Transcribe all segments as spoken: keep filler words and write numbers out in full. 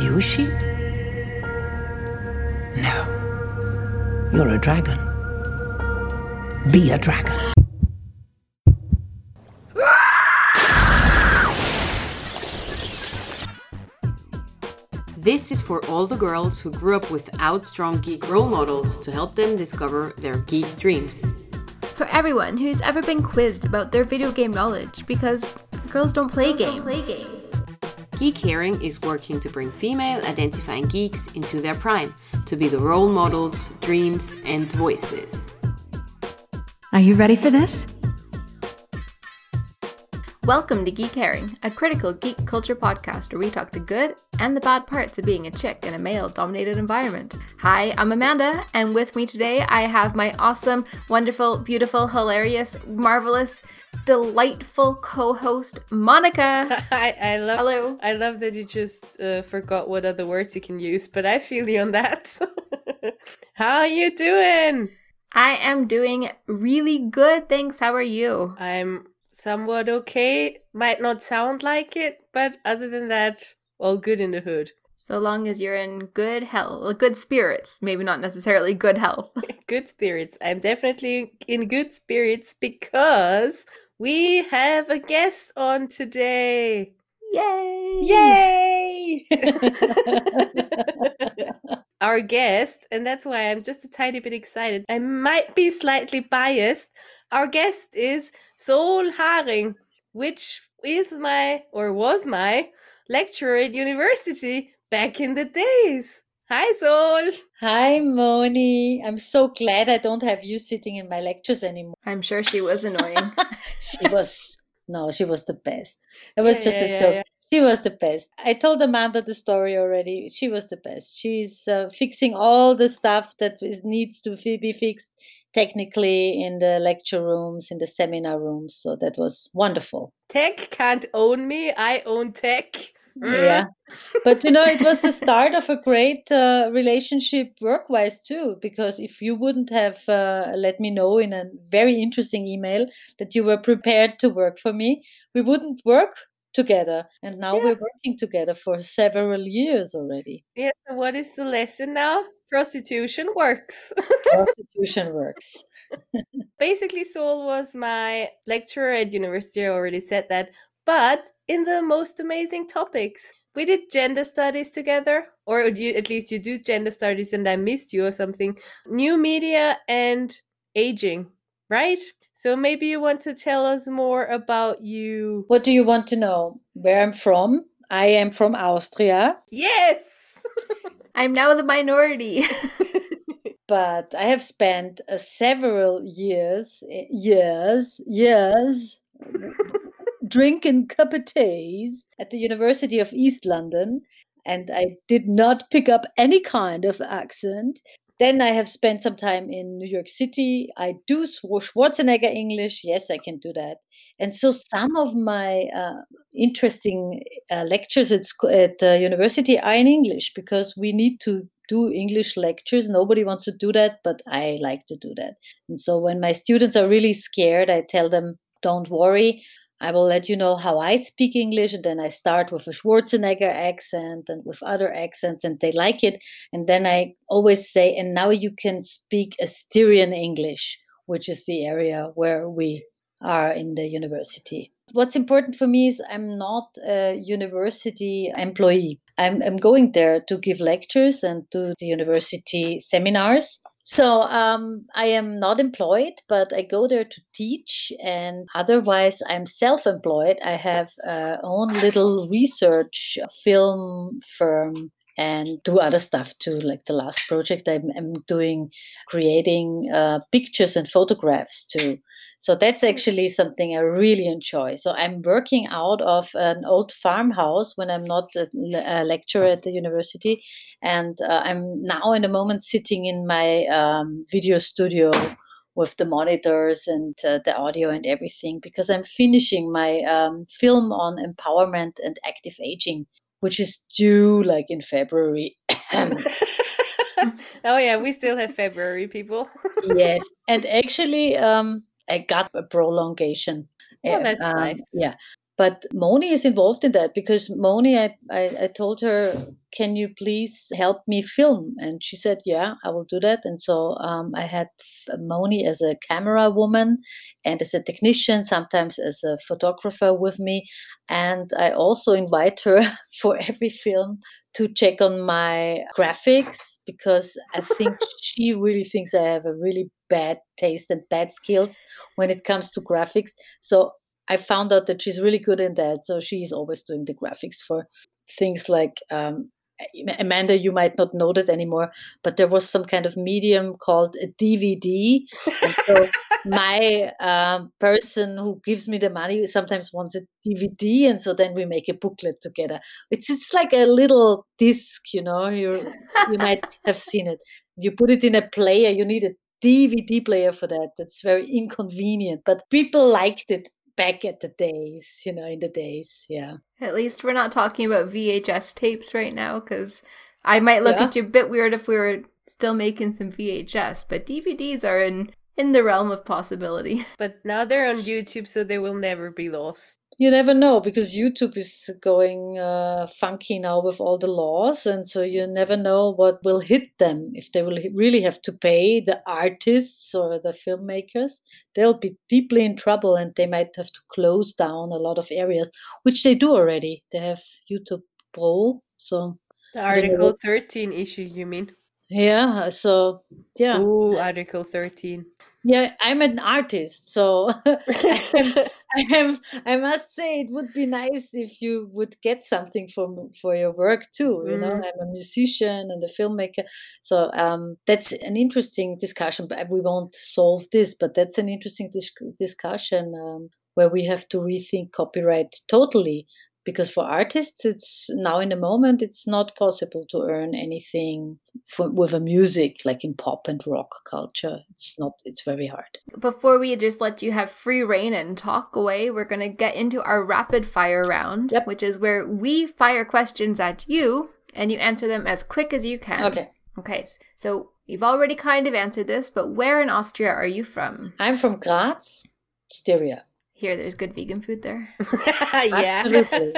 you a sheep? No. You're a dragon. Be a dragon. This is for all the girls who grew up without strong geek role models to help them discover their geek dreams. For everyone who's ever been quizzed about their video game knowledge because girls don't play, girls games. Don't play games. Geek Herring is working to bring female identifying geeks into their prime to be the role models, dreams, and voices. Are you ready for this? Welcome to Geek Herring, a critical geek culture podcast where we talk the good and the bad parts of being a chick in a male-dominated environment. Hi, I'm Amanda, and with me today I have my awesome, wonderful, beautiful, hilarious, marvelous, delightful co-host, Monica. I, I love, Hello. I love that you just uh, forgot what other words you can use, but I feel you on that. How are you doing? I am doing really good, thanks. How are you? I'm... somewhat okay, might not sound like it, but other than that, all good in the hood. So long as you're in good health, good spirits, maybe not necessarily good health. Good spirits. I'm definitely in good spirits because we have a guest on today. Yay! Yay! Our guest, and that's why I'm just a tiny bit excited. I might be slightly biased. Our guest is Sol Haring, which is my, or was my, lecturer at university back in the days. Hi, Sol. Hi, Moni. I'm so glad I don't have you sitting in my lectures anymore. I'm sure she was annoying. She was, no, she was the best. It was yeah, just yeah, a joke. Yeah, yeah. She was the best. I told Amanda the story already. She was the best. She's uh, fixing all the stuff that is, needs to be fixed technically in the lecture rooms, in the seminar rooms. So that was wonderful. Tech can't own me. I own tech. Mm. Yeah. But, you know, it was the start of a great uh, relationship work-wise, too, because if you wouldn't have uh, let me know in a very interesting email that you were prepared to work for me, we wouldn't work together, and now yeah. We're working together for several years already. Yeah. So what is the lesson now? Prostitution works. Prostitution works. Basically, Sol was my lecturer at university. I already said that, but in the most amazing topics. We did gender studies together, or you, at least you do gender studies, and I missed you or something. New media and aging, right? So maybe you want to tell us more about you. What do you want to know? Where I'm from? I am from Austria. Yes! I'm now the minority. But I have spent uh, several years, years, years, drinking cup of teas at the University of East London. And I did not pick up any kind of accent. Then I have spent some time in New York City. I do Schwarzenegger English. Yes, I can do that. And so some of my uh, interesting uh, lectures at, school, at uh, university are in English because we need to do English lectures. Nobody wants to do that, but I like to do that. And so when my students are really scared, I tell them, don't worry. I will let you know how I speak English, and then I start with a Schwarzenegger accent and with other accents, and they like it. And then I always say, and now you can speak a Styrian English, which is the area where we are in the university. What's important for me is I'm not a university employee. I'm, I'm going there to give lectures and to the university seminars. So um, I am not employed, but I go there to teach, and otherwise I'm self-employed. I have uh, own little research film firm and do other stuff too. Like the last project I'm, I'm doing, creating uh, pictures and photographs too. So that's actually something I really enjoy. So I'm working out of an old farmhouse when I'm not a, a lecturer at the university. And uh, I'm now in the moment sitting in my um, video studio with the monitors and uh, the audio and everything because I'm finishing my um, film on empowerment and active aging, which is due like in February. Oh, yeah, we still have February, people. Yes. And actually... Um, I got a prolongation. Oh, that's um, nice. Yeah. But Moni is involved in that because Moni, I, I, I told her, can you please help me film? And she said, yeah, I will do that. And so um, I had Moni as a camera woman and as a technician, sometimes as a photographer with me. And I also invite her for every film to check on my graphics because I think she really thinks I have a really bad taste and bad skills when it comes to graphics. So I found out that she's really good in that. So she's always doing the graphics for things like, um, Amanda, you might not know that anymore, but there was some kind of medium called a D V D. And so my um, person who gives me the money sometimes wants a D V D. And so then we make a booklet together. It's it's like a little disc, you know, you you might have seen it. You put it in a player, you need a D V D player for that. That's very inconvenient, but people liked it. Back at the days, you know, in the days, yeah. At least we're not talking about V H S tapes right now, because I might look yeah. at you a bit weird if we were still making some V H S, but D V Ds are in, in the realm of possibility. But now they're on YouTube, so they will never be lost. You never know, because YouTube is going uh, funky now with all the laws, and so you never know what will hit them. If they will really have to pay the artists or the filmmakers, they'll be deeply in trouble, and they might have to close down a lot of areas, which they do already. They have YouTube Pro, so... The Article thirteen issue, you mean? Yeah, so, yeah. Ooh, Article thirteen. Yeah, I'm an artist, so I, am, I, am, I must say it would be nice if you would get something for for your work too. You mm. know, I'm a musician and a filmmaker, so um, that's an interesting discussion. But we won't solve this, but that's an interesting dis- discussion um, where we have to rethink copyright totally. Because for artists, it's now in the moment, it's not possible to earn anything for, with a music, like in pop and rock culture. It's not, it's very hard. Before we just let you have free reign and talk away, we're going to get into our rapid fire round, yep. which is where we fire questions at you and you answer them as quick as you can. Okay. Okay. So you've already kind of answered this, but where in Austria are you from? I'm from Graz, Styria. Here, there's good vegan food there. Yeah. Absolutely.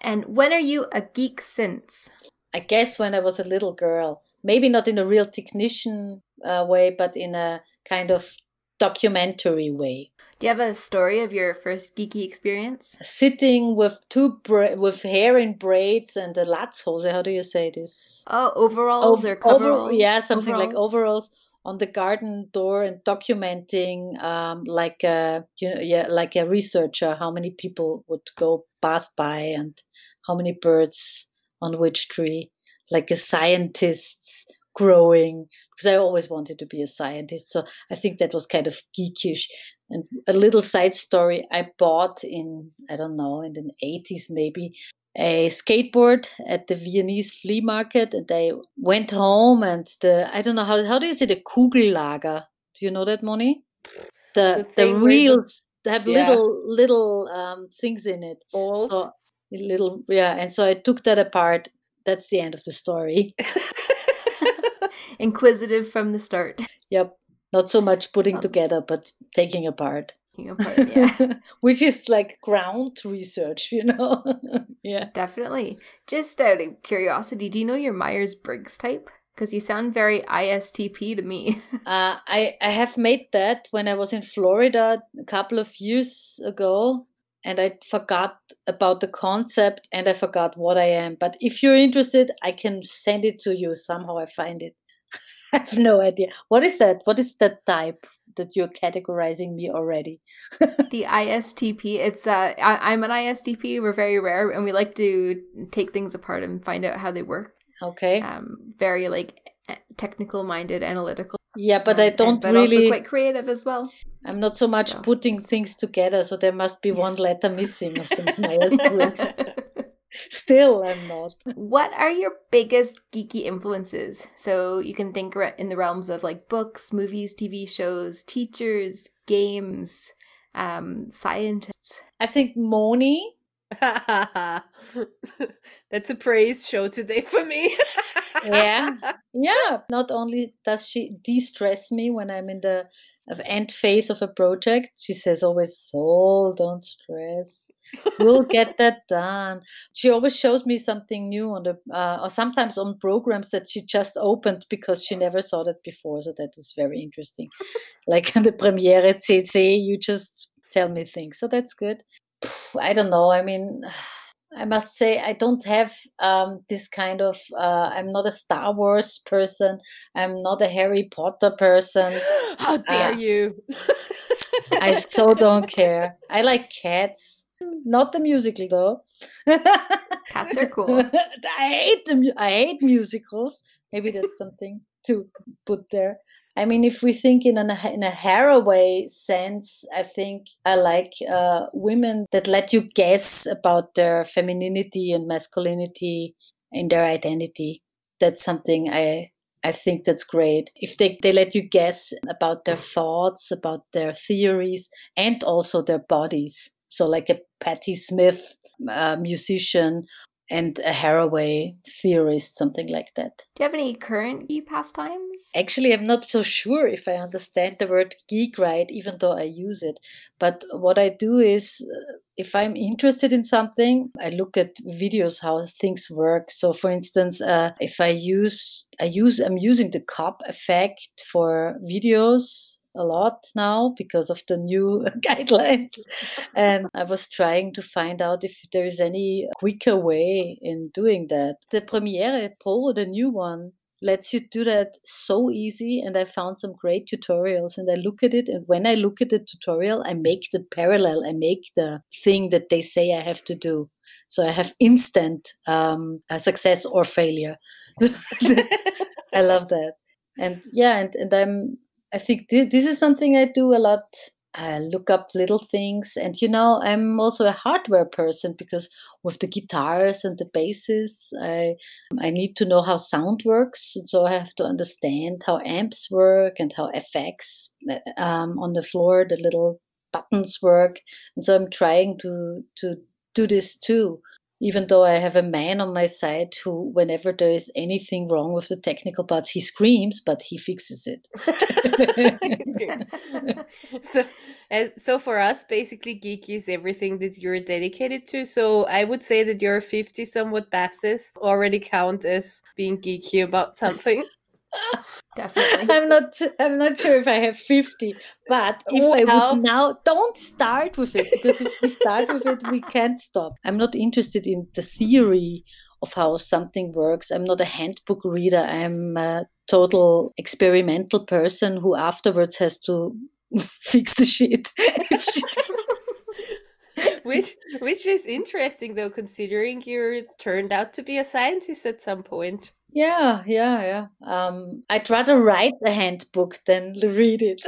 And when are you a geek since? I guess when I was a little girl. Maybe not in a real technician uh, way, but in a kind of documentary way. Do you have a story of your first geeky experience? Sitting with two bra- with hair in braids and a Latzhose. How do you say this? Oh, overalls o- or coveralls? Over- yeah, something overalls. Like overalls. On the garden door and documenting um, like a you know, yeah like a researcher how many people would go pass by and how many birds on which tree, like a scientist's growing, because I always wanted to be a scientist, so I think that was kind of geekish. And a little side story, I bought in I don't know in the eighties maybe a skateboard at the Viennese flea market, and I went home and the I don't know how how do you say the Kugellager? Do you know that, Moni? The the, the reels the, have yeah. little little um, things in it. Balls. So, little yeah, and so I took that apart. That's the end of the story. Inquisitive from the start. Yep. Not so much putting well, together, but taking apart. Apart, yeah. Which is like ground research, you know. Yeah, definitely. Just out of curiosity, do you know your Myers-Briggs type? Because you sound very I S T P to me. uh, I, I have made that when I was in Florida a couple of years ago, and I forgot about the concept and I forgot what I am. But if you're interested, I can send it to you. Somehow I find it. I have no idea. What is that? What is that type that you're categorizing me already? The I S T P. It's uh, I, I'm an I S T P. We're very rare, and we like to take things apart and find out how they work. Okay. Um, very like technical-minded, analytical. Yeah, but um, I don't and, but really. But also quite creative as well. I'm not so much so. Putting things together, so there must be yeah. one letter missing of the Myers-Briggs. Still, I'm not. What are your biggest geeky influences? So you can think re- in the realms of like books, movies, T V shows, teachers, games, um, scientists. I think Moni. That's a praise show today for me. Yeah. Yeah. Not only does she de-stress me when I'm in the of end phase of a project. She says always, Sol, don't stress. We'll get that done. She always shows me something new on the, uh, or sometimes on programs that she just opened because she never saw that before. So that is very interesting. Like on the Premiere C C, you just tell me things. So that's good. I don't know. I mean, I must say I don't have um, this kind of, uh, I'm not a Star Wars person. I'm not a Harry Potter person. How dare uh, you? I so don't care. I like cats. Not the musical though. Cats are cool. I hate them. Mu- I hate musicals. Maybe that's something to put there. I mean, if we think in an in a Haraway sense, I think I like uh, women that let you guess about their femininity and masculinity and their identity. That's something I I think that's great. If they, they let you guess about their thoughts, about their theories, and also their bodies. So like a Patti Smith uh, musician and a Haraway theorist, something like that. Do you have any current geek pastimes? Actually, I'm not so sure if I understand the word geek right, even though I use it. But what I do is, if I'm interested in something, I look at videos how things work. So, for instance, uh, if I use, I use, I'm using the cop effect for videos a lot now because of the new guidelines. And I was trying to find out if there is any quicker way in doing that. The Premiere Pro, the new one, lets you do that so easy. And I found some great tutorials and I look at it. And when I look at the tutorial, I make the parallel. I make the thing that they say I have to do. So I have instant um, success or failure. I love that. And yeah, and, and I'm, I think th- this is something I do a lot. I look up little things. And, you know, I'm also a hardware person because with the guitars and the basses, I I need to know how sound works. And so I have to understand how amps work and how effects um, on the floor, the little buttons work. And so I'm trying to to do this too, even though I have a man on my side who, whenever there is anything wrong with the technical parts, he screams, but he fixes it. so, as, so for us, basically, geek is everything that you're dedicated to. So I would say that your fifty-somewhat passes already count as being geeky about something. Definitely. I'm not I'm not sure if I have fifty, but if well, I would now, don't start with it, because if we start with it, we can't stop. I'm not interested in the theory of how something works. I'm not a handbook reader. I'm a total experimental person who afterwards has to fix the shit. If she Which which is interesting, though, considering you turned out to be a scientist at some point. Yeah, yeah, yeah. Um, I'd rather write the handbook than read it.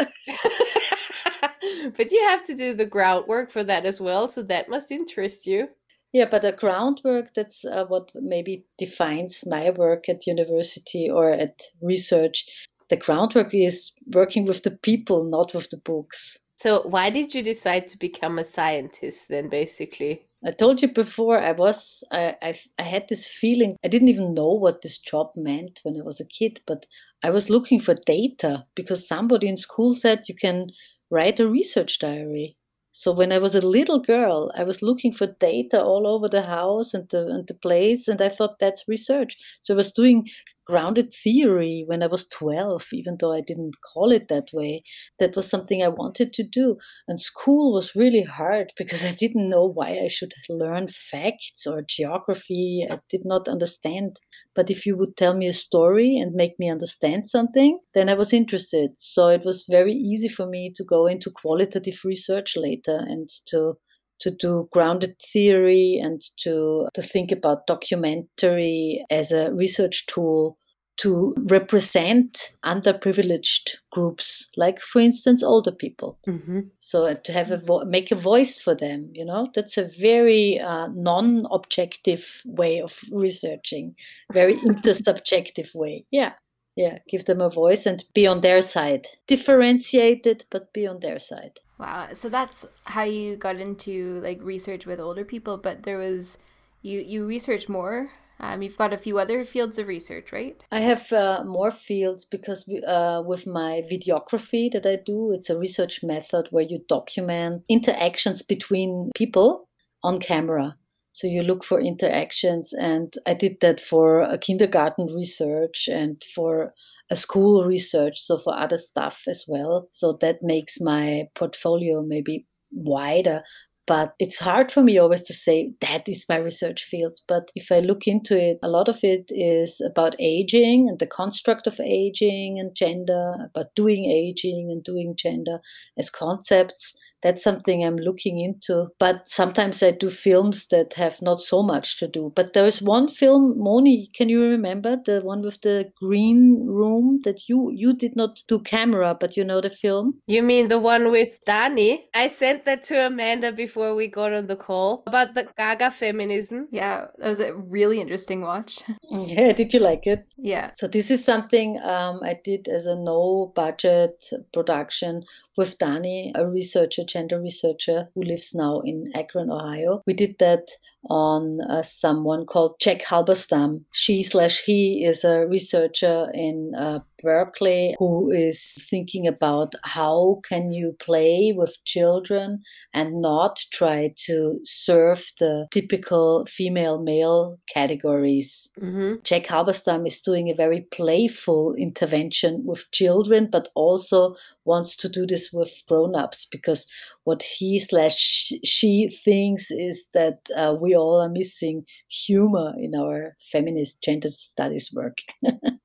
But you have to do the groundwork for that as well, so that must interest you. Yeah, but the groundwork, that's uh, what maybe defines my work at university or at research. The groundwork is working with the people, not with the books. So why did you decide to become a scientist then, basically? I told you before, I was, I, I, I had this feeling, I didn't even know what this job meant when I was a kid, but I was looking for data because somebody in school said you can write a research diary. So when I was a little girl, I was looking for data all over the house and the, and the place, and I thought that's research. So I was doing grounded theory when I was twelve, even though I didn't call it that way. That was something I wanted to do. And school was really hard because I didn't know why I should learn facts or geography. I did not understand. But if you would tell me a story and make me understand something, then I was interested. So it was very easy for me to go into qualitative research later and to to do grounded theory and to, to think about documentary as a research tool to represent underprivileged groups, like, for instance, older people. Mm-hmm. So to have a vo- make a voice for them, you know, that's a very uh, non-objective way of researching, very intersubjective way. Yeah, yeah, give them a voice and be on their side. Differentiated, but be on their side. Wow. So that's how you got into like research with older people, but there was, you, you researched more Um, you've got a few other fields of research, right? I have uh, more fields because we, uh, with my videography that I do, it's a research method where you document interactions between people on camera. So you look for interactions, and I did that for a kindergarten research and for a school research, so for other stuff as well. So that makes my portfolio maybe wider. But it's hard for me always to say that is my research field. But if I look into it, a lot of it is about aging and the construct of aging and gender, about doing aging and doing gender as concepts. That's something I'm looking into. But sometimes I do films that have not so much to do. But there is one film, Moni, can you remember? The one with the green room that you, you did not do camera, but you know the film? You mean the one with Dani? I sent that to Amanda before. Before we got on the call about the Gaga feminism. Yeah, that was a really interesting watch. Yeah, did you like it? Yeah. So this is something um, I did as a no-budget production with Dani, a researcher, gender researcher who lives now in Akron, Ohio. We did that on uh, someone called Jack Halberstam. She slash he is a researcher in uh, Berkeley who is thinking about how can you play with children and not try to serve the typical female-male categories. Mm-hmm. Jack Halberstam is doing a very playful intervention with children, but also wants to do this with grown-ups, because what he slash she thinks is that uh, we all are missing humor in our feminist gender studies work,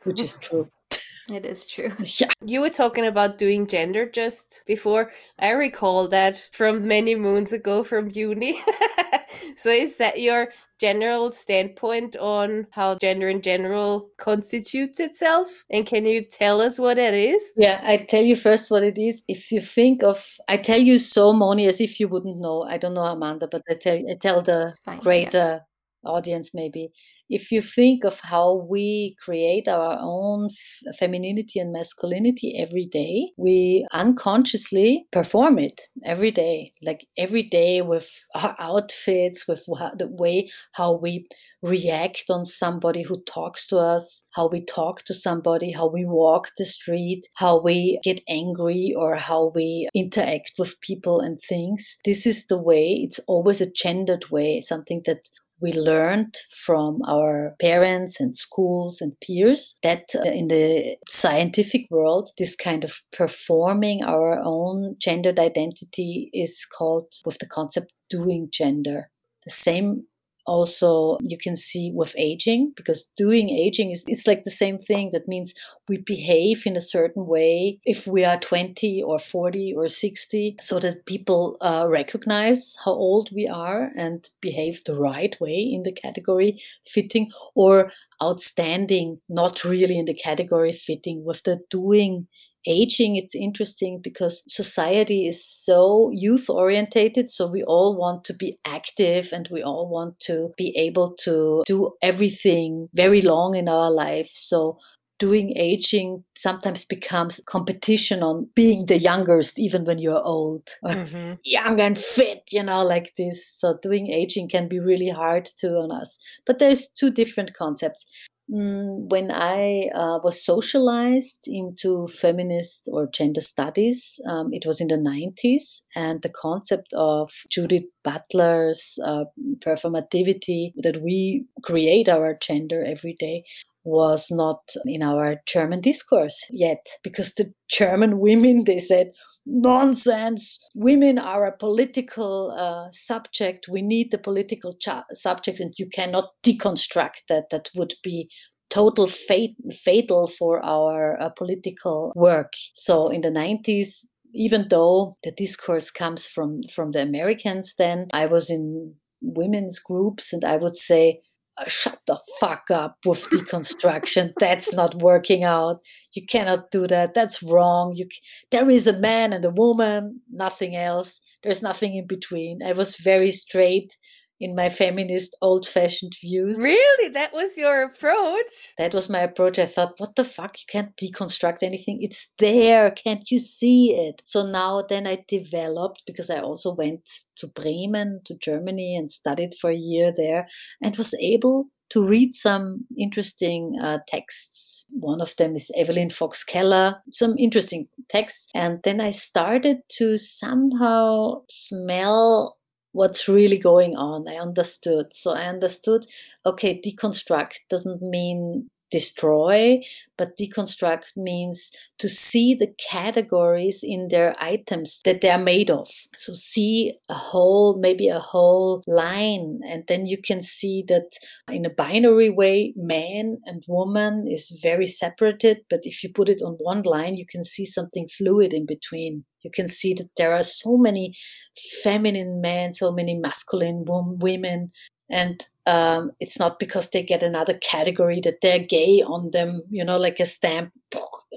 which is true. It is true. Yeah. You were talking about doing gender just before. I recall that from many moons ago from uni. So is that your general standpoint on how gender in general constitutes itself? And can you tell us what it is? Yeah, I tell you first what it is. If you think of, I tell you so, Moni, as if you wouldn't know. I don't know, Amanda, but I tell, I tell the fine, greater yeah. audience maybe. If you think of how we create our own f- femininity and masculinity every day, we unconsciously perform it every day, like every day with our outfits, with wh- the way how we react on somebody who talks to us, how we talk to somebody, how we walk the street, how we get angry, or how we interact with people and things. This is the way. It's always a gendered way, something that we learned from our parents and schools and peers, that in the scientific world, this kind of performing our own gendered identity is called, with the concept, doing gender. The same also you can see with aging, because doing aging is it's like the same thing. That means we behave in a certain way if we are twenty or forty or sixty, so that people uh, recognize how old we are and behave the right way in the category fitting, or outstanding, not really in the category fitting. With the doing aging, it's interesting because society is so youth orientated, so we all want to be active and we all want to be able to do everything very long in our life. So doing aging sometimes becomes competition on being the youngest, even when you're old, mm-hmm. young and fit, you know, like this. So doing aging can be really hard to on us. But there's two different concepts. When I uh, was socialized into feminist or gender studies, um, it was in the nineties, and the concept of Judith Butler's uh, performativity, that we create our gender every day, was not in our German discourse yet, because the German women, they said, nonsense, women are a political uh, subject, we need the political ch- subject, and you cannot deconstruct that, that would be total fate, fatal for our uh, political work. So in the nineties, even though the discourse comes from, from the Americans then, I was in women's groups and I would say, shut the fuck up with deconstruction. That's not working out. You cannot do that. That's wrong. You, there is a man and a woman, nothing else. There's nothing in between. I was very straight in my feminist old-fashioned views. Really? That was your approach? That was my approach. I thought, what the fuck? You can't deconstruct anything. It's there. Can't you see it? So now then I developed, because I also went to Bremen, to Germany, and studied for a year there, and was able to read some interesting uh, texts. One of them is Evelyn Fox Keller, some interesting texts. And then I started to somehow smell what's really going on. I understood. So I understood, okay, deconstruct doesn't mean destroy, but deconstruct means to see the categories in their items that they are made of. So see a whole, maybe a whole line, and then you can see that in a binary way, man and woman is very separated, but if you put it on one line, you can see something fluid in between. You can see that there are so many feminine men, so many masculine women, and um, it's not because they get another category that they're gay on them, you know, like a stamp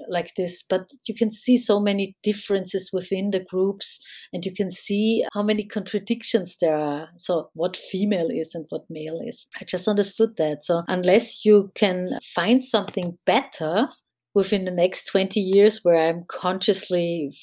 like this. But you can see so many differences within the groups, and you can see how many contradictions there are. So what female is and what male is. I just understood that. So unless you can find something better within the next twenty years where I'm consciously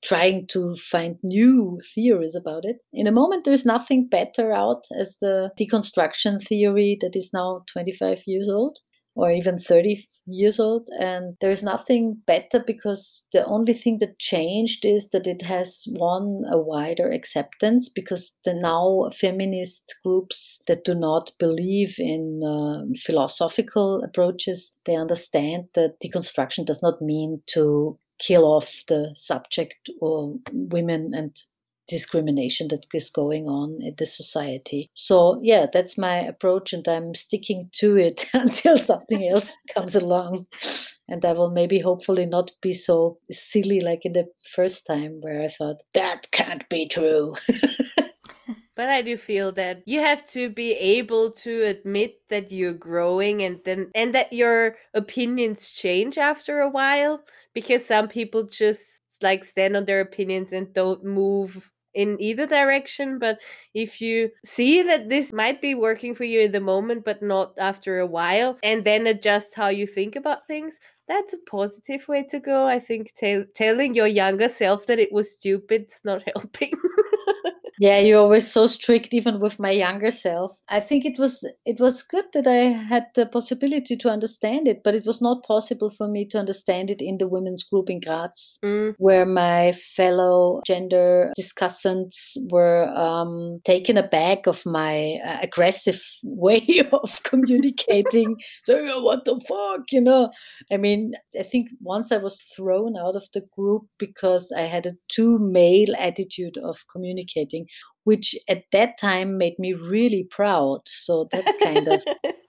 trying to find new theories about it. In a moment, there's nothing better out as the deconstruction theory that is now twenty-five years old or even thirty years old. And there's nothing better because the only thing that changed is that it has won a wider acceptance, because the now feminist groups that do not believe in uh, philosophical approaches, they understand that deconstruction does not mean to kill off the subject or women and discrimination that is going on in the society. So yeah, that's my approach, and I'm sticking to it until something else comes along. And I will maybe hopefully not be so silly like in the first time where I thought, that can't be true. But I do feel that you have to be able to admit that you're growing, and then and that your opinions change after a while, because some people just like stand on their opinions and don't move in either direction. But if you see that this might be working for you in the moment, but not after a while, and then adjust how you think about things, that's a positive way to go. I think t- telling your younger self that it was stupid is not helping. Yeah, you're always so strict, even with my younger self. I think it was it was good that I had the possibility to understand it, but it was not possible for me to understand it in the women's group in Graz, mm. where my fellow gender discussants were um, taken aback of my uh, aggressive way of communicating. So, what the fuck, you know? I mean, I think once I was thrown out of the group because I had a too male attitude of communicating, which at that time made me really proud. So that kind of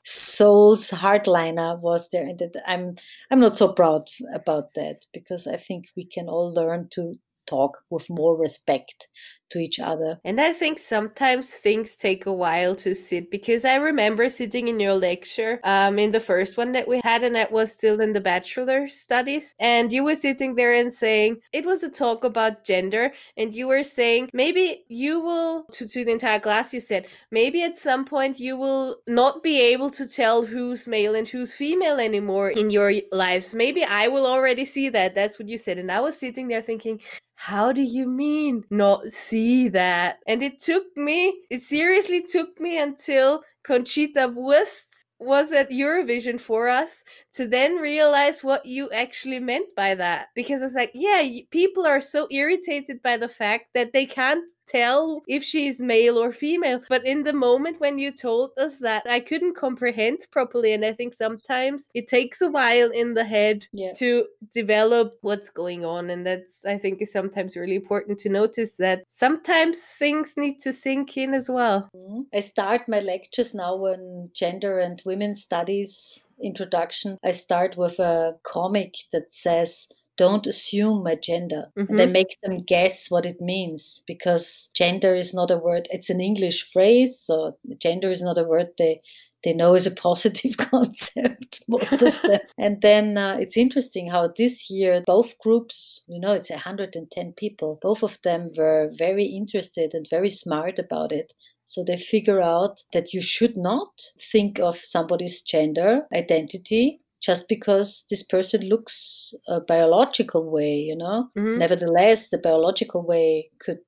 soul's hardliner was there, and that I'm I'm not so proud about that, because I think we can all learn to talk with more respect to each other. And I think sometimes things take a while to sit, because I remember sitting in your lecture um, in the first one that we had, and that was still in the bachelor studies, and you were sitting there and saying, it was a talk about gender, and you were saying, maybe you will, to, to the entire class you said, maybe at some point you will not be able to tell who's male and who's female anymore in your lives. Maybe I will already see that. That's what you said. And I was sitting there thinking, how do you mean not see that? And it took me, it seriously took me until Conchita Wurst was at Eurovision for us to then realize what you actually meant by that. Because it's like, yeah, people are so irritated by the fact that they can't tell if she's male or female. But in the moment when you told us that, I couldn't comprehend properly. And I think sometimes it takes a while in the head yeah. to develop what's going on. And that's, I think, is sometimes really important to notice that sometimes things need to sink in as well. Mm-hmm. I start my lectures now on gender and women's studies introduction. I start with a comic that says, don't assume my gender. Mm-hmm. And I make them guess what it means, because gender is not a word. It's an English phrase. So gender is not a word they, they know is a positive concept, most of them. And then uh, it's interesting how this year both groups, you know, it's one hundred ten people, both of them were very interested and very smart about it. So they figure out that you should not think of somebody's gender identity just because this person looks a biological way, you know. Mm-hmm. Nevertheless, the biological way could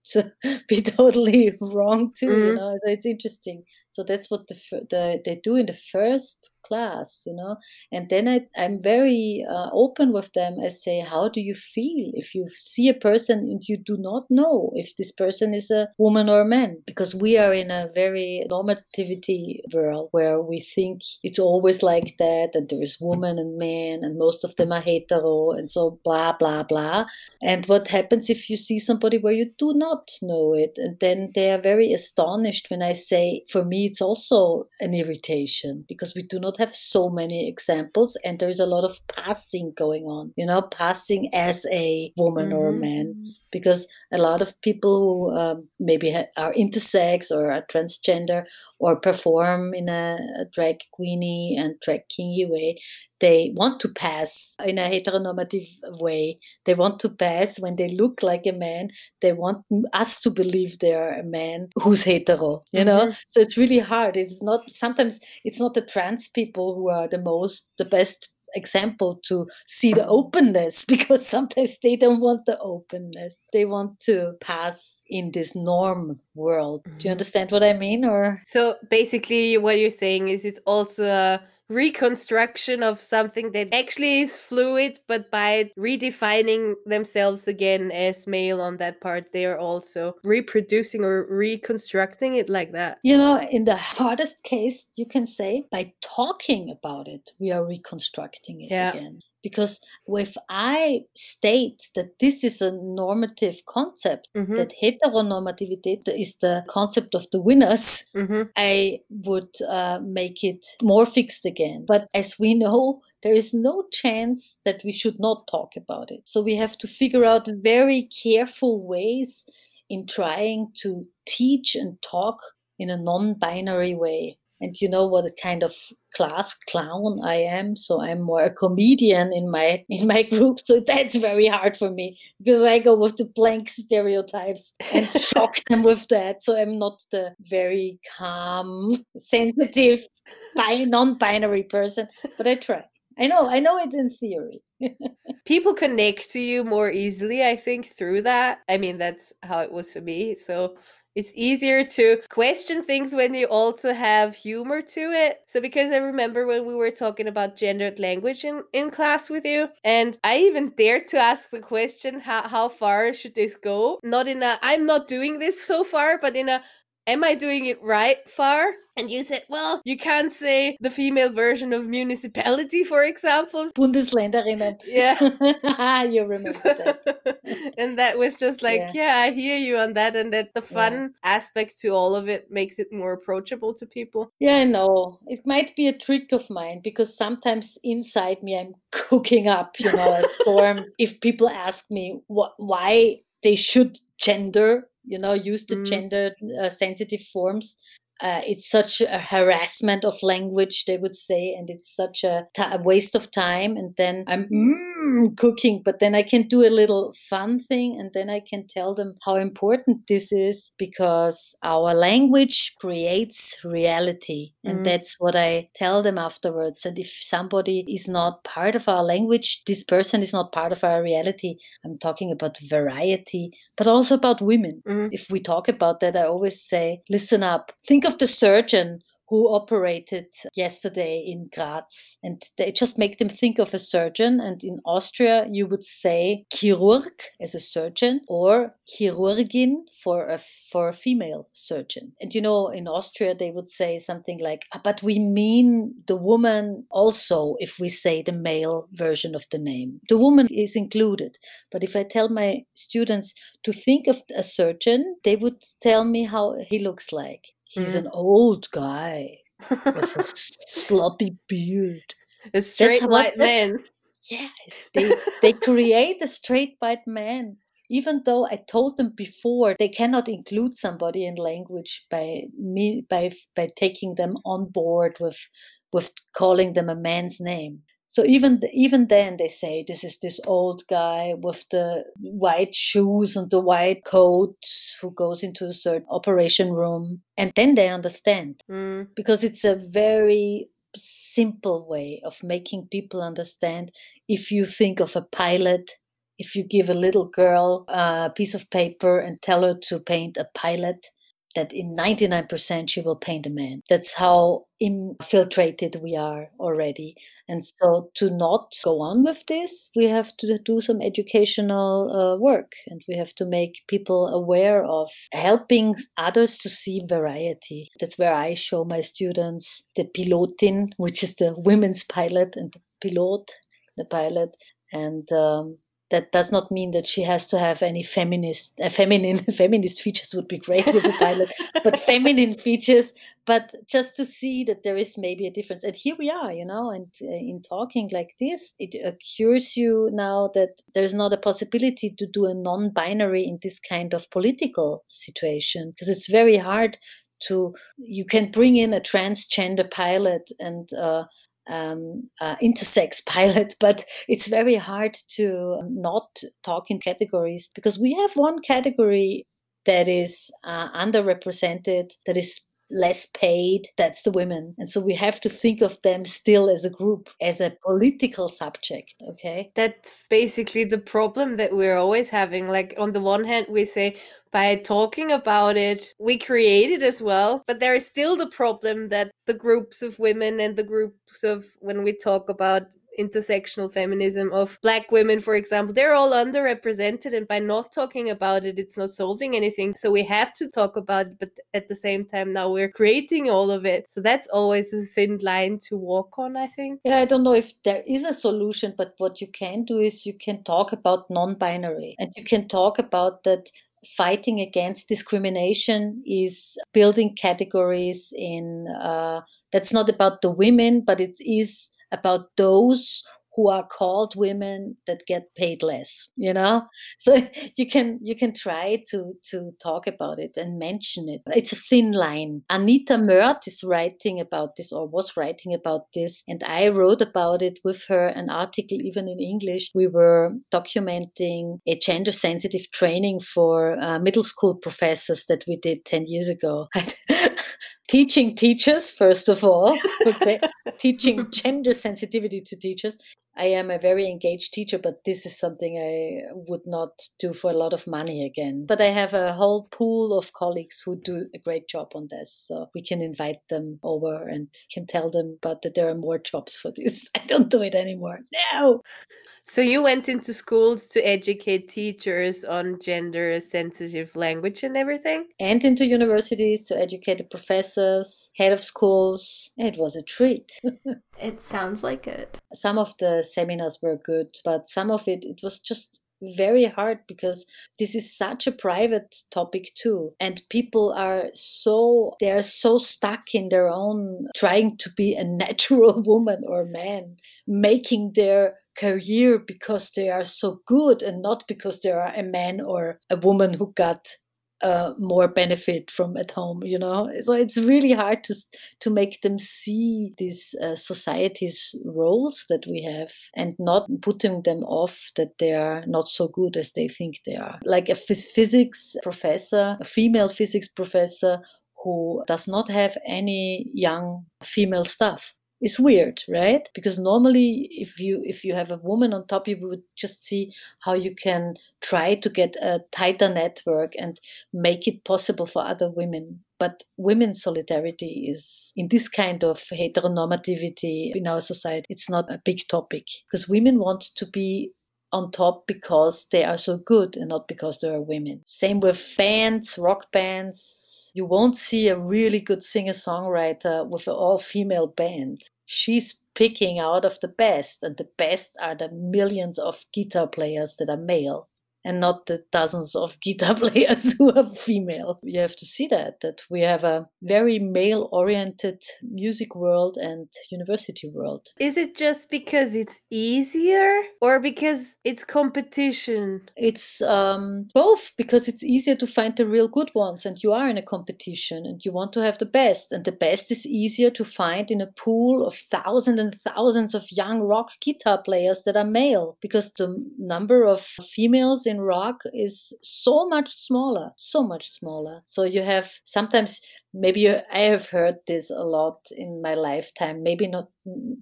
be totally wrong too, mm-hmm. you know. So it's interesting So that's what the, the they do in the first class, you know. And then I, I'm very uh, open with them. I say, how do you feel if you see a person and you do not know if this person is a woman or a man? Because we are in a very normativity world where we think it's always like that, and there is woman and man, and most of them are hetero, and so blah, blah, blah. And what happens if you see somebody where you do not know it? And then they are very astonished when I say, for me, it's also an irritation because we do not have so many examples, and there is a lot of passing going on, you know, passing as a woman mm-hmm. or a man, because a lot of people who um, maybe ha- are intersex or are transgender or perform in a, a drag queeny and drag kingy way, they want to pass in a heteronormative way. They want to pass when they look like a man. They want us to believe they are a man who's hetero, you know? Mm-hmm. So it's really hard. It's not, sometimes it's not the trans people who are the most, the best example to see the openness, because sometimes they don't want the openness. They want to pass in this norm world. Mm-hmm. Do you understand what I mean? Or so basically what you're saying is it's also a reconstruction of something that actually is fluid, but by redefining themselves again as male on that part, they are also reproducing or reconstructing it like that. You know, in the hardest case, you can say by talking about it, we are reconstructing it yeah. again. Because if I state that this is a normative concept, mm-hmm. that heteronormativity is the concept of the winners, mm-hmm. I would uh, make it more fixed again. But as we know, there is no chance that we should not talk about it. So we have to figure out very careful ways in trying to teach and talk in a non-binary way. And you know what a kind of class clown I am. So I'm more a comedian in my in my group. So that's very hard for me because I go with the blank stereotypes and shock them with that. So I'm not the very calm, sensitive, bi- non-binary person, but I try. I know, I know it in theory. People connect to you more easily, I think, through that. I mean, that's how it was for me. So it's easier to question things when you also have humor to it. So because I remember when we were talking about gendered language in, in class with you, and I even dared to ask the question, how, how far should this go? Not in a, I'm not doing this so far, but in a, am I doing it right far? And you said, well, you can't say the female version of municipality, for example. Bundesländerin. Yeah. You remember that. And that was just like, yeah. yeah, I hear you on that. And that the fun yeah. aspect to all of it makes it more approachable to people. Yeah, I know. It might be a trick of mine because sometimes inside me, I'm cooking up, you know, a storm. If people ask me wh- why they should gender, you know, use the mm. gender uh, sensitive forms. Uh, it's such a harassment of language, they would say, and it's such a, t- a waste of time. And then I'm mm, cooking, but then I can do a little fun thing, and then I can tell them how important this is because our language creates reality. Mm-hmm. And that's what I tell them afterwards. And if somebody is not part of our language, this person is not part of our reality. I'm talking about variety, but also about women. Mm-hmm. If we talk about that, I always say, listen up, think of of the surgeon who operated yesterday in Graz, and they just make them think of a surgeon. And in Austria, you would say Chirurg as a surgeon or Chirurgin for a, for a female surgeon. And you know, in Austria, they would say something like, ah, but we mean the woman also if we say the male version of the name. The woman is included. But if I tell my students to think of a surgeon, they would tell me how he looks like. He's mm. an old guy with a sloppy beard. A straight that's white what, man. Yeah, they they create a straight white man. Even though I told them before they cannot include somebody in language by me by by taking them on board with with calling them a man's name. So even even then they say this is this old guy with the white shoes and the white coat who goes into a certain operation room. And then they understand mm. because it's a very simple way of making people understand. If you think of a pilot, if you give a little girl a piece of paper and tell her to paint a pilot, that in ninety-nine percent she will paint a man. That's how infiltrated we are already. And so to not go on with this, we have to do some educational uh, work, and we have to make people aware of helping others to see variety. That's where I show my students the pilotin, which is the women's pilot, and the pilot, the pilot. And um, that does not mean that she has to have any feminist, uh, feminine, feminist features would be great with a pilot, but feminine features, but just to see that there is maybe a difference. And here we are, you know, and uh, in talking like this, it occurs you now that there's not a possibility to do a non-binary in this kind of political situation, because it's very hard to, you can bring in a transgender pilot and, uh, um uh, intersex pilot, but it's very hard to not talk in categories, because we have one category that is uh, underrepresented, that is less paid, that's the women. And so we have to think of them still as a group, as a political subject. Okay, that's basically the problem that we're always having. Like, on the one hand we say, by talking about it, we create it as well. But there is still the problem that the groups of women and the groups of, when we talk about intersectional feminism, of Black women, for example, they're all underrepresented. And by not talking about it, it's not solving anything. So we have to talk about it, but at the same time, now we're creating all of it. So that's always a thin line to walk on, I think. Yeah, I don't know if there is a solution, but what you can do is you can talk about non-binary, and you can talk about that fighting against discrimination is building categories in, uh, that's not about the women, but it is about those who are called women that get paid less, you know? So you can you can try to, to talk about it and mention it. It's a thin line. Anita Mert is writing about this, or was writing about this, and I wrote about it with her, an article even in English. We were documenting a gender-sensitive training for uh, middle school professors that we did ten years ago. Teaching teachers, first of all, teaching gender sensitivity to teachers. I am a very engaged teacher, but this is something I would not do for a lot of money again. But I have a whole pool of colleagues who do a great job on this. So we can invite them over and can tell them about that there are more jobs for this. I don't do it anymore. No! So you went into schools to educate teachers on gender-sensitive language and everything? And into universities to educate the professors, head of schools. It was a treat. It sounds like it. Some of the seminars were good, but some of it, it was just very hard, because this is such a private topic too, and people are so they are so stuck in their own trying to be a natural woman or man, making their career because they are so good and not because they are a man or a woman who got uh, more benefit from at home, you know. So it's really hard to to make them see these uh, society's roles that we have, and not putting them off that they are not so good as they think they are. Like a physics professor, a female physics professor who does not have any young female staff. It's weird, right? Because normally if you if you have a woman on top, you would just see how you can try to get a tighter network and make it possible for other women. But women's solidarity is, in this kind of heteronormativity in our society, it's not a big topic, because women want to be on top because they are so good and not because they are women. Same with bands, rock bands. You won't see a really good singer-songwriter with an all-female band. She's picking out of the best, and the best are the millions of guitar players that are male, and not the dozens of guitar players who are female. You have to see that, that we have a very male-oriented music world and university world. Is it just because it's easier, or because it's competition? It's um, both, because it's easier to find the real good ones, and you are in a competition and you want to have the best, and the best is easier to find in a pool of thousands and thousands of young rock guitar players that are male, because the number of females in rock is so much smaller, so much smaller. So you have sometimes, maybe you, I have heard this a lot in my lifetime, maybe not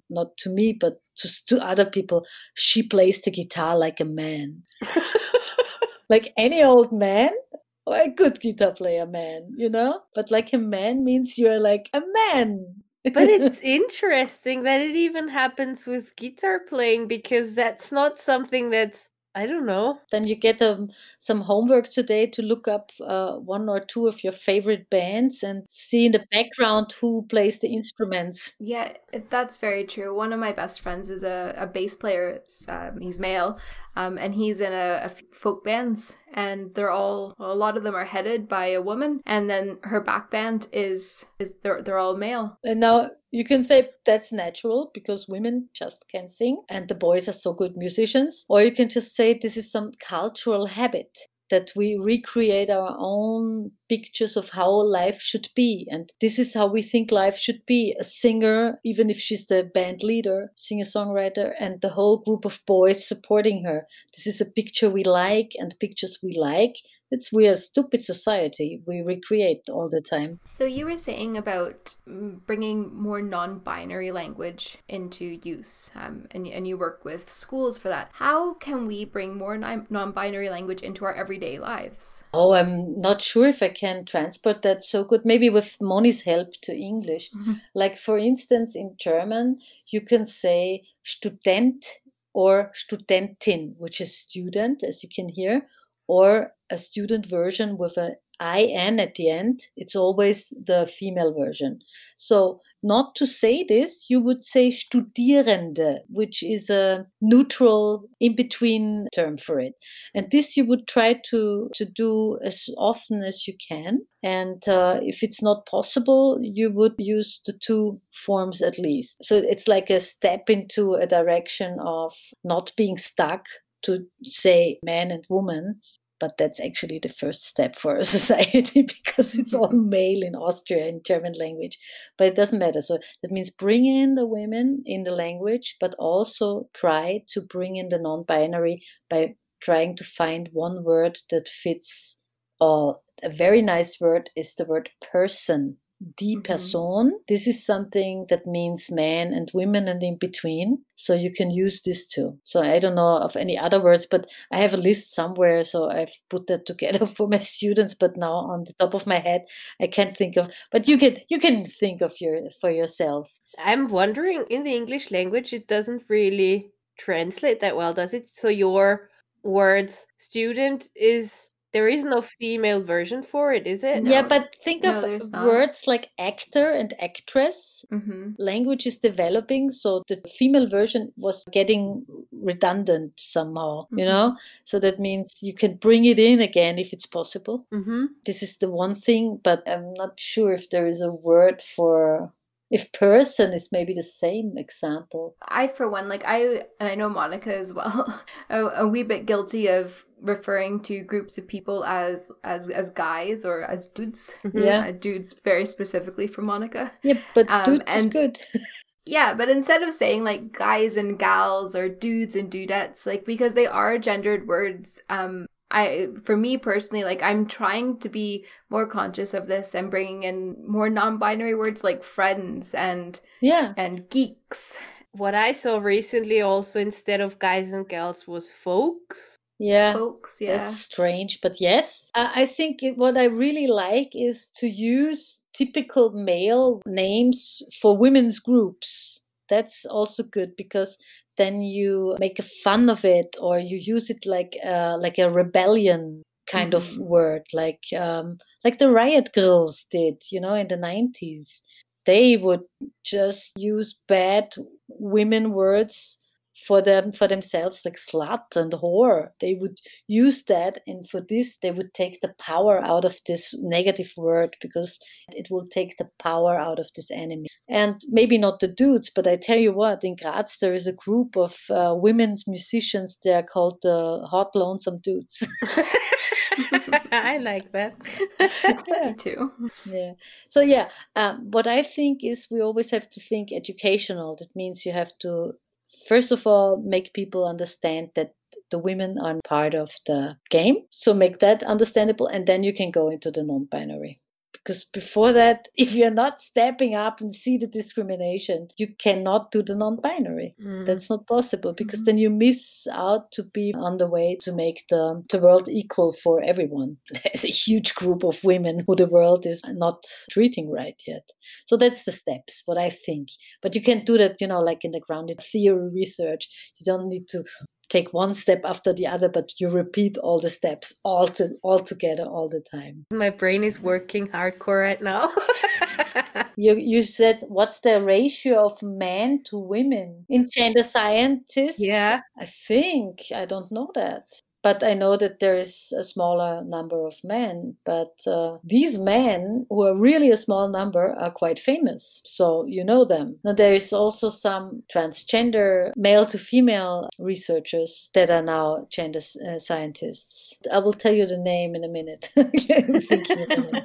not to me, but to, to other people, she plays the guitar like a man. Like any old man or a good guitar player man, you know? But like a man means you're like a man. But it's interesting that it even happens with guitar playing, because that's not something that's, I don't know. Then you get um, some homework today to look up uh, one or two of your favorite bands and see in the background who plays the instruments. Yeah, that's very true. One of my best friends is a, a bass player. Um, he's male, um, and he's in a, a few folk bands. And they're all, well, a lot of them are headed by a woman, and then her back band is, is they're, they're all male. And now you can say that's natural because women just can sing and the boys are so good musicians. Or you can just say this is some cultural habit that we recreate our own pictures of how life should be. And this is how we think life should be. A singer, even if she's the band leader, singer-songwriter, and the whole group of boys supporting her. This is a picture we like, and pictures we like. It's, we're a stupid society. We recreate all the time. So you were saying about bringing more non-binary language into use, um, and, and you work with schools for that. How can we bring more non-binary language into our everyday lives? Oh, I'm not sure if I can transport that so good. Maybe with Moni's help to English. Mm-hmm. Like, for instance, in German, you can say Student or Studentin, which is student, as you can hear, or a student version with an I N at the end. It's always the female version. So not to say this, you would say Studierende, which is a neutral in-between term for it. And this you would try to, to do as often as you can. And uh, if it's not possible, you would use the two forms at least. So it's like a step into a direction of not being stuck to say man and woman. But that's actually the first step for a society because it's all male in Austria in German language. But it doesn't matter. So that means bring in the women in the language, but also try to bring in the non-binary by trying to find one word that fits all. A very nice word is the word person. Die Person. Mm-hmm. This is something that means men and women and in between. So you can use this too. So I don't know of any other words, but I have a list somewhere. So I've put that together for my students. But now on the top of my head, I can't think of. But you can you can think of your for yourself. I'm wondering, in the English language, it doesn't really translate that well, does it? So your words student is. There is no female version for it, is it? No. Yeah, but think no, of words like actor and actress. Mm-hmm. Language is developing, so the female version was getting redundant somehow, mm-hmm. you know? So that means you can bring it in again if it's possible. Mm-hmm. This is the one thing, but I'm not sure if there is a word for... If person is maybe the same example. I, for one, like I, and I know Monica as well, a, a wee bit guilty of referring to groups of people as as, as guys or as dudes. Mm-hmm. Yeah. Uh, dudes very specifically for Monica. Yeah, but um, dudes and, is good. Yeah, but instead of saying like guys and gals or dudes and dudettes, like because they are gendered words, um, I, for me personally, like I'm trying to be more conscious of this and bringing in more non-binary words like friends and yeah and geeks. What I saw recently also instead of guys and girls was folks. Yeah, folks. Yeah, that's strange, but yes, I think it, what I really like is to use typical male names for women's groups. That's also good because then you make a fun of it or you use it like uh, like a rebellion kind mm-hmm. of word, like um, like the Riot Girls did, you know, in the nineties. They would just use bad women words for them for themselves, like slut and whore. They would use that, and for this they would take the power out of this negative word because it will take the power out of this enemy. And maybe not the dudes, but I tell you what, in Graz there is a group of uh, women's musicians. They are called the uh, Hot Lonesome Dudes. I like that. Yeah. Me too. Yeah. So yeah, um, what I think is we always have to think educational. That means you have to first of all, make people understand that the women are part of the game. So make that understandable, and then you can go into the non-binary. Because before that, if you're not stepping up and see the discrimination, you cannot do the non-binary. Mm. That's not possible, because mm. then you miss out to be on the way to make the, the world equal for everyone. There's a huge group of women who the world is not treating right yet. So that's the steps, what I think. But you can do that, you know, like in the grounded theory research. You don't need to take one step after the other, but you repeat all the steps all, to, all together all the time. My brain is working hardcore right now. you you said, what's the ratio of men to women in gender scientists? Yeah. I think, I don't know that. But I know that there is a smaller number of men. But uh, these men, who are really a small number, are quite famous. So you know them. Now, there is also some transgender male-to-female researchers that are now gender uh, scientists. I will tell you the name in a minute. I'm thinking of a name.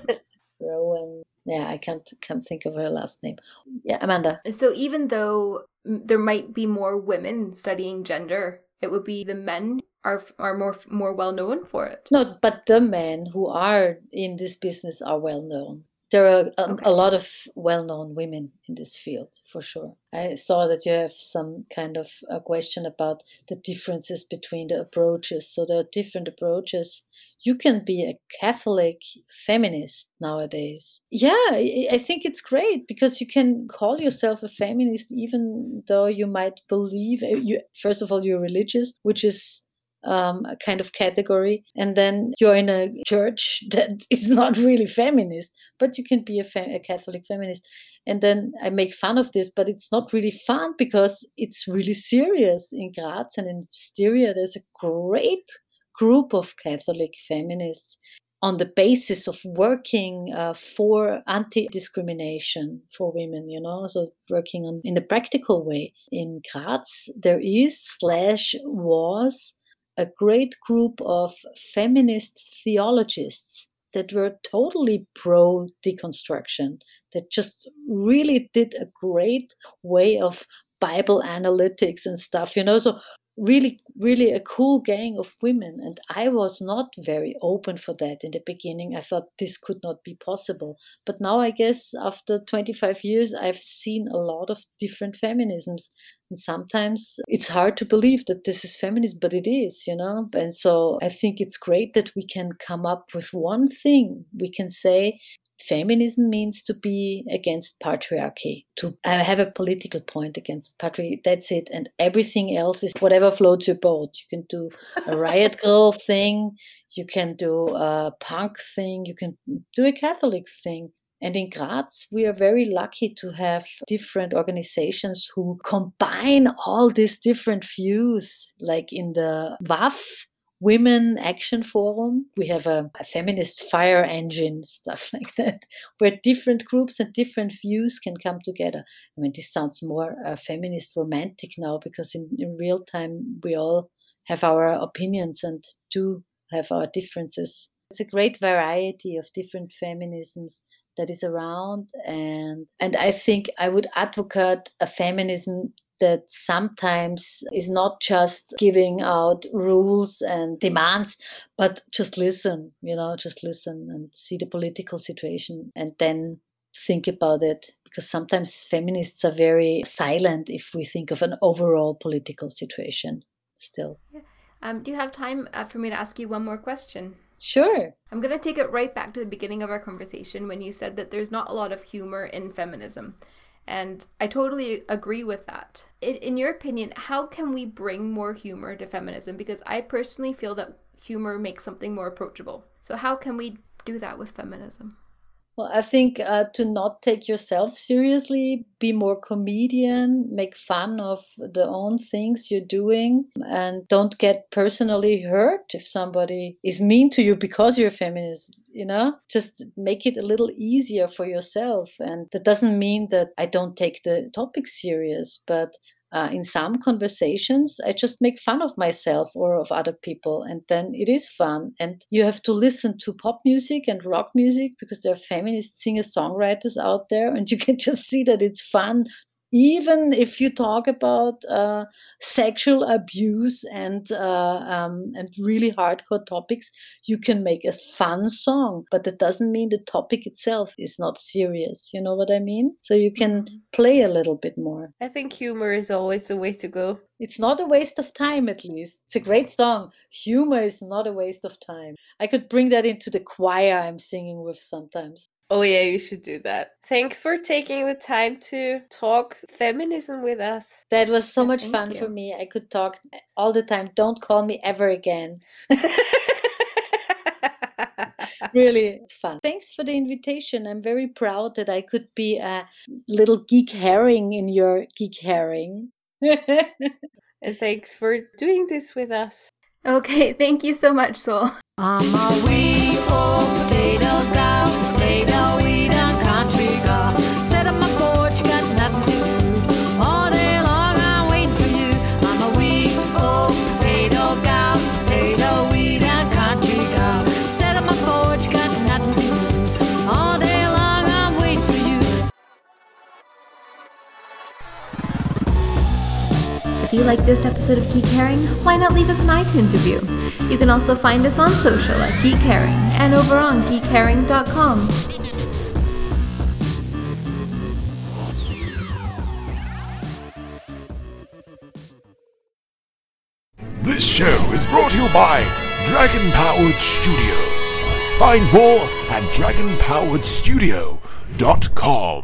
Rowan. Yeah, I can't can't think of her last name. Yeah, Amanda. So even though there might be more women studying gender, it would be the men are are more more well known for it. No, but the men who are in this business are well known. There are a, okay. a lot of well-known women in this field, for sure. I saw that you have some kind of a question about the differences between the approaches. So there are different approaches. You can be a Catholic feminist nowadays. Yeah, I think it's great, because you can call yourself a feminist even though you might believe, you, first of all, you're religious, which is Um, a kind of category, and then you're in a church that is not really feminist, but you can be a, fem- a Catholic feminist. And then I make fun of this, but it's not really fun, because it's really serious. In Graz and in Styria, there's a great group of Catholic feminists on the basis of working uh, for anti-discrimination for women, you know, so working on, in a practical way. In Graz, there is slash was a great group of feminist theologists that were totally pro-deconstruction, that just really did a great way of Bible analytics and stuff, you know, so really, really a cool gang of women. And I was not very open for that in the beginning. I thought this could not be possible. But now I guess after twenty-five years, I've seen a lot of different feminisms. And sometimes it's hard to believe that this is feminism, but it is, you know. And so I think it's great that we can come up with one thing. We can say feminism means to be against patriarchy, to have a political point against patriarchy. That's it. And everything else is whatever floats your boat. You can do a riot girl thing. You can do a punk thing. You can do a Catholic thing. And in Graz, we are very lucky to have different organizations who combine all these different views, like in the W A F, Women Action Forum. We have a, a feminist fire engine, stuff like that, where different groups and different views can come together. I mean, this sounds more uh, feminist romantic now, because in, in real time, we all have our opinions and do have our differences. It's a great variety of different feminisms that is around. And, and I think I would advocate a feminism that sometimes is not just giving out rules and demands, but just listen, you know, just listen and see the political situation and then think about it. Because sometimes feminists are very silent if we think of an overall political situation still. Yeah. Um, do you have time uh, for me to ask you one more question? Sure. I'm going to take it right back to the beginning of our conversation when you said that there's not a lot of humor in feminism. And I totally agree with that. In, in your opinion, how can we bring more humor to feminism? Because I personally feel that humor makes something more approachable. So how can we do that with feminism? Well, I think uh, to not take yourself seriously, be more comedian, make fun of the own things you're doing, and don't get personally hurt if somebody is mean to you because you're a feminist, you know? Just make it a little easier for yourself. And that doesn't mean that I don't take the topic serious, but Uh, in some conversations, I just make fun of myself or of other people, and then it is fun. And you have to listen to pop music and rock music, because there are feminist singer-songwriters out there, and you can just see that it's fun even if you talk about uh, sexual abuse and uh, um, and really hardcore topics, you can make a fun song, but that doesn't mean the topic itself is not serious. You know what I mean? So you can play a little bit more. I think humor is always the way to go. It's not a waste of time, at least. It's a great song. Humor is not a waste of time. I could bring that into the choir I'm singing with sometimes. Oh yeah, you should do that. Thanks for taking the time to talk feminism with us. That was so much fun for me. I could talk all the time. Don't call me ever again. Really, it's fun. Thanks for the invitation. I'm very proud that I could be a little geek herring in your geek herring. And thanks for doing this with us. Okay, thank you so much, Sol. I'm a wee old potato gal, potato weed and country gal. Set up my porch, got nothing to do. All day long I'm waiting for you. I'm a wee old potato gal, potato weed and country gal. Set up my porch, got nothing to do. All day long I'm waiting for you. If you like this episode of Geek Herring, why not leave us an iTunes review? You can also find us on social at Geek Herring and over on geek herring dot com. This show is brought to you by Dragon Powered Studio. Find more at dragon powered studio dot com.